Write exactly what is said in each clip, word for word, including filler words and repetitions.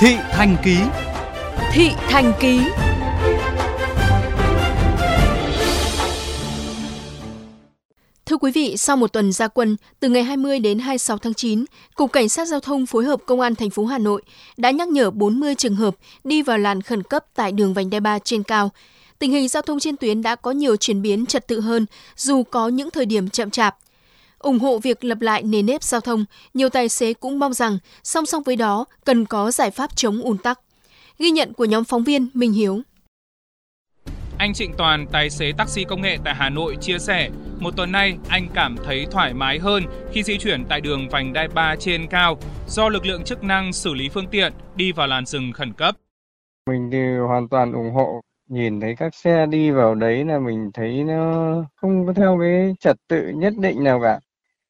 Thị Thành Ký. Thị Thành Ký. Thưa quý vị, sau một tuần ra quân, từ ngày hai mươi đến hai mươi sáu tháng chín, Cục Cảnh sát Giao thông phối hợp Công an thành phố Hà Nội đã nhắc nhở bốn mươi trường hợp đi vào làn khẩn cấp tại đường vành đai ba trên cao. Tình hình giao thông trên tuyến đã có nhiều chuyển biến trật tự hơn, dù có những thời điểm chậm chạp. Ủng hộ việc lập lại nền nếp giao thông, nhiều tài xế cũng mong rằng song song với đó cần có giải pháp chống ùn tắc. Ghi nhận của nhóm phóng viên Minh Hiếu. Anh Trịnh Toàn, tài xế taxi công nghệ tại Hà Nội chia sẻ, một tuần nay anh cảm thấy thoải mái hơn khi di chuyển tại đường vành đai ba trên cao do lực lượng chức năng xử lý phương tiện đi vào làn dừng khẩn cấp. Mình thì hoàn toàn ủng hộ, nhìn thấy các xe đi vào đấy là mình thấy nó không có theo cái trật tự nhất định nào cả.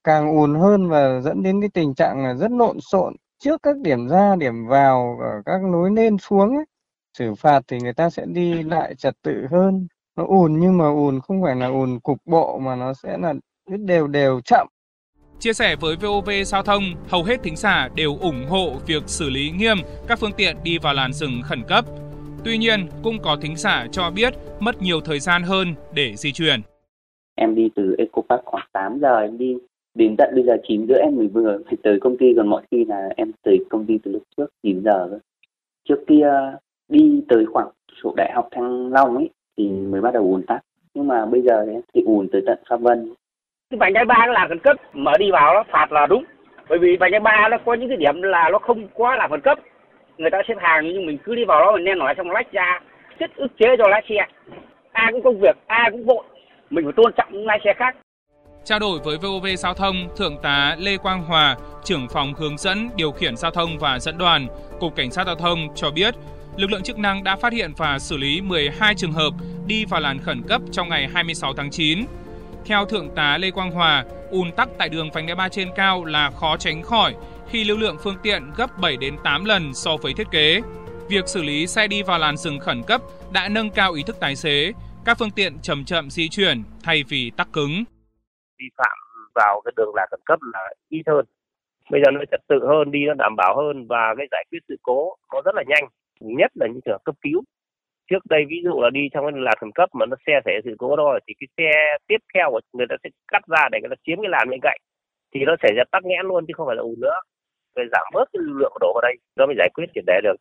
Càng ùn hơn và dẫn đến cái tình trạng là rất lộn xộn trước các điểm ra, điểm vào ở các lối lên xuống ấy. Xử phạt thì người ta sẽ đi lại trật tự hơn. Nó ùn nhưng mà ùn không phải là ùn cục bộ mà nó sẽ là đều đều chậm. Chia sẻ với vê o vê Giao thông, hầu hết thính giả đều ủng hộ việc xử lý nghiêm các phương tiện đi vào làn dừng khẩn cấp. Tuy nhiên, cũng có thính giả cho biết mất nhiều thời gian hơn để di chuyển. Em đi từ Ecopark khoảng tám giờ em đi. Đến tận bây giờ chín rưỡi em mới vừa phải tới công ty, còn mọi khi là em tới công ty từ lúc trước chín giờ cơ. Trước kia đi tới khoảng chỗ Đại học Thăng Long ấy thì mới bắt đầu ùn tắc, nhưng mà bây giờ thì ùn tới tận Pháp Vân. Cái vành đai ba là khẩn cấp, mở đi vào nó phạt là đúng, bởi vì vành đai ba nó có những cái điểm là nó không quá là khẩn cấp, người ta xếp hàng nhưng mình cứ đi vào đó mình nên nói xong lách ra, rất ức chế cho lái xe. Ai cũng công việc, ai cũng vội, mình phải tôn trọng lái xe khác. Trao đổi với vê o vê Giao thông, Thượng tá Lê Quang Hòa, trưởng phòng hướng dẫn điều khiển giao thông và dẫn đoàn, Cục Cảnh sát Giao thông cho biết, lực lượng chức năng đã phát hiện và xử lý mười hai trường hợp đi vào làn khẩn cấp trong ngày hai mươi sáu tháng chín. Theo Thượng tá Lê Quang Hòa, ùn tắc tại đường vành đai ba trên cao là khó tránh khỏi khi lưu lượng phương tiện gấp bảy đến tám lần so với thiết kế. Việc xử lý xe đi vào làn dừng khẩn cấp đã nâng cao ý thức tài xế, các phương tiện chậm chậm di chuyển thay vì tắc cứng. Vi phạm vào cái đường làn khẩn cấp là ít hơn. Bây giờ nó trật tự hơn, đi nó đảm bảo hơn và cái giải quyết sự cố nó rất là nhanh. Nhất là những trường cấp cứu. Trước đây ví dụ là đi trong cái làn khẩn cấp mà nó xe xảy sự cố đó thì cái xe tiếp theo của người ta sẽ cắt ra để người ta chiếm cái làn bên cạnh thì nó xảy ra tắc nghẽn luôn chứ không phải là ùn nữa. Phải giảm bớt cái lưu lượng đổ vào đây nó mới giải quyết triệt để được.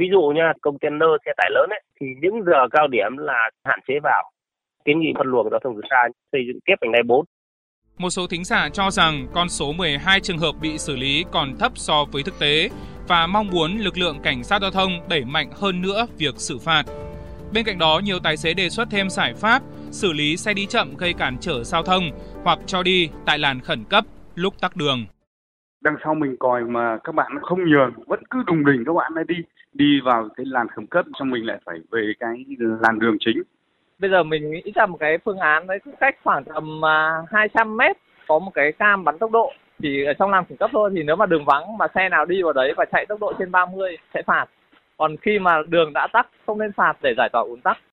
Ví dụ nha, container xe tải lớn ấy thì những giờ cao điểm là hạn chế vào. Kiến nghị phân luồng giao thông từ xa, xây dựng tiếp vành đai bốn. Một số thính giả cho rằng con số mười hai trường hợp bị xử lý còn thấp so với thực tế và mong muốn lực lượng cảnh sát giao thông đẩy mạnh hơn nữa việc xử phạt. Bên cạnh đó, nhiều tài xế đề xuất thêm giải pháp xử lý xe đi chậm gây cản trở giao thông hoặc cho đi tại làn khẩn cấp lúc tắc đường. Đằng sau mình còi mà các bạn không nhường, vẫn cứ đùng đỉnh các bạn ấy đi, đi vào cái làn khẩn cấp xong mình lại phải về cái làn đường chính. Bây giờ mình nghĩ ra một cái phương án đấy, cách khoảng tầm hai trăm mét có một cái cam bắn tốc độ. Chỉ ở trong làn khẩn cấp thôi, thì nếu mà đường vắng mà xe nào đi vào đấy và chạy tốc độ trên ba mươi sẽ phạt. Còn khi mà đường đã tắc không nên phạt để giải tỏa ùn tắc.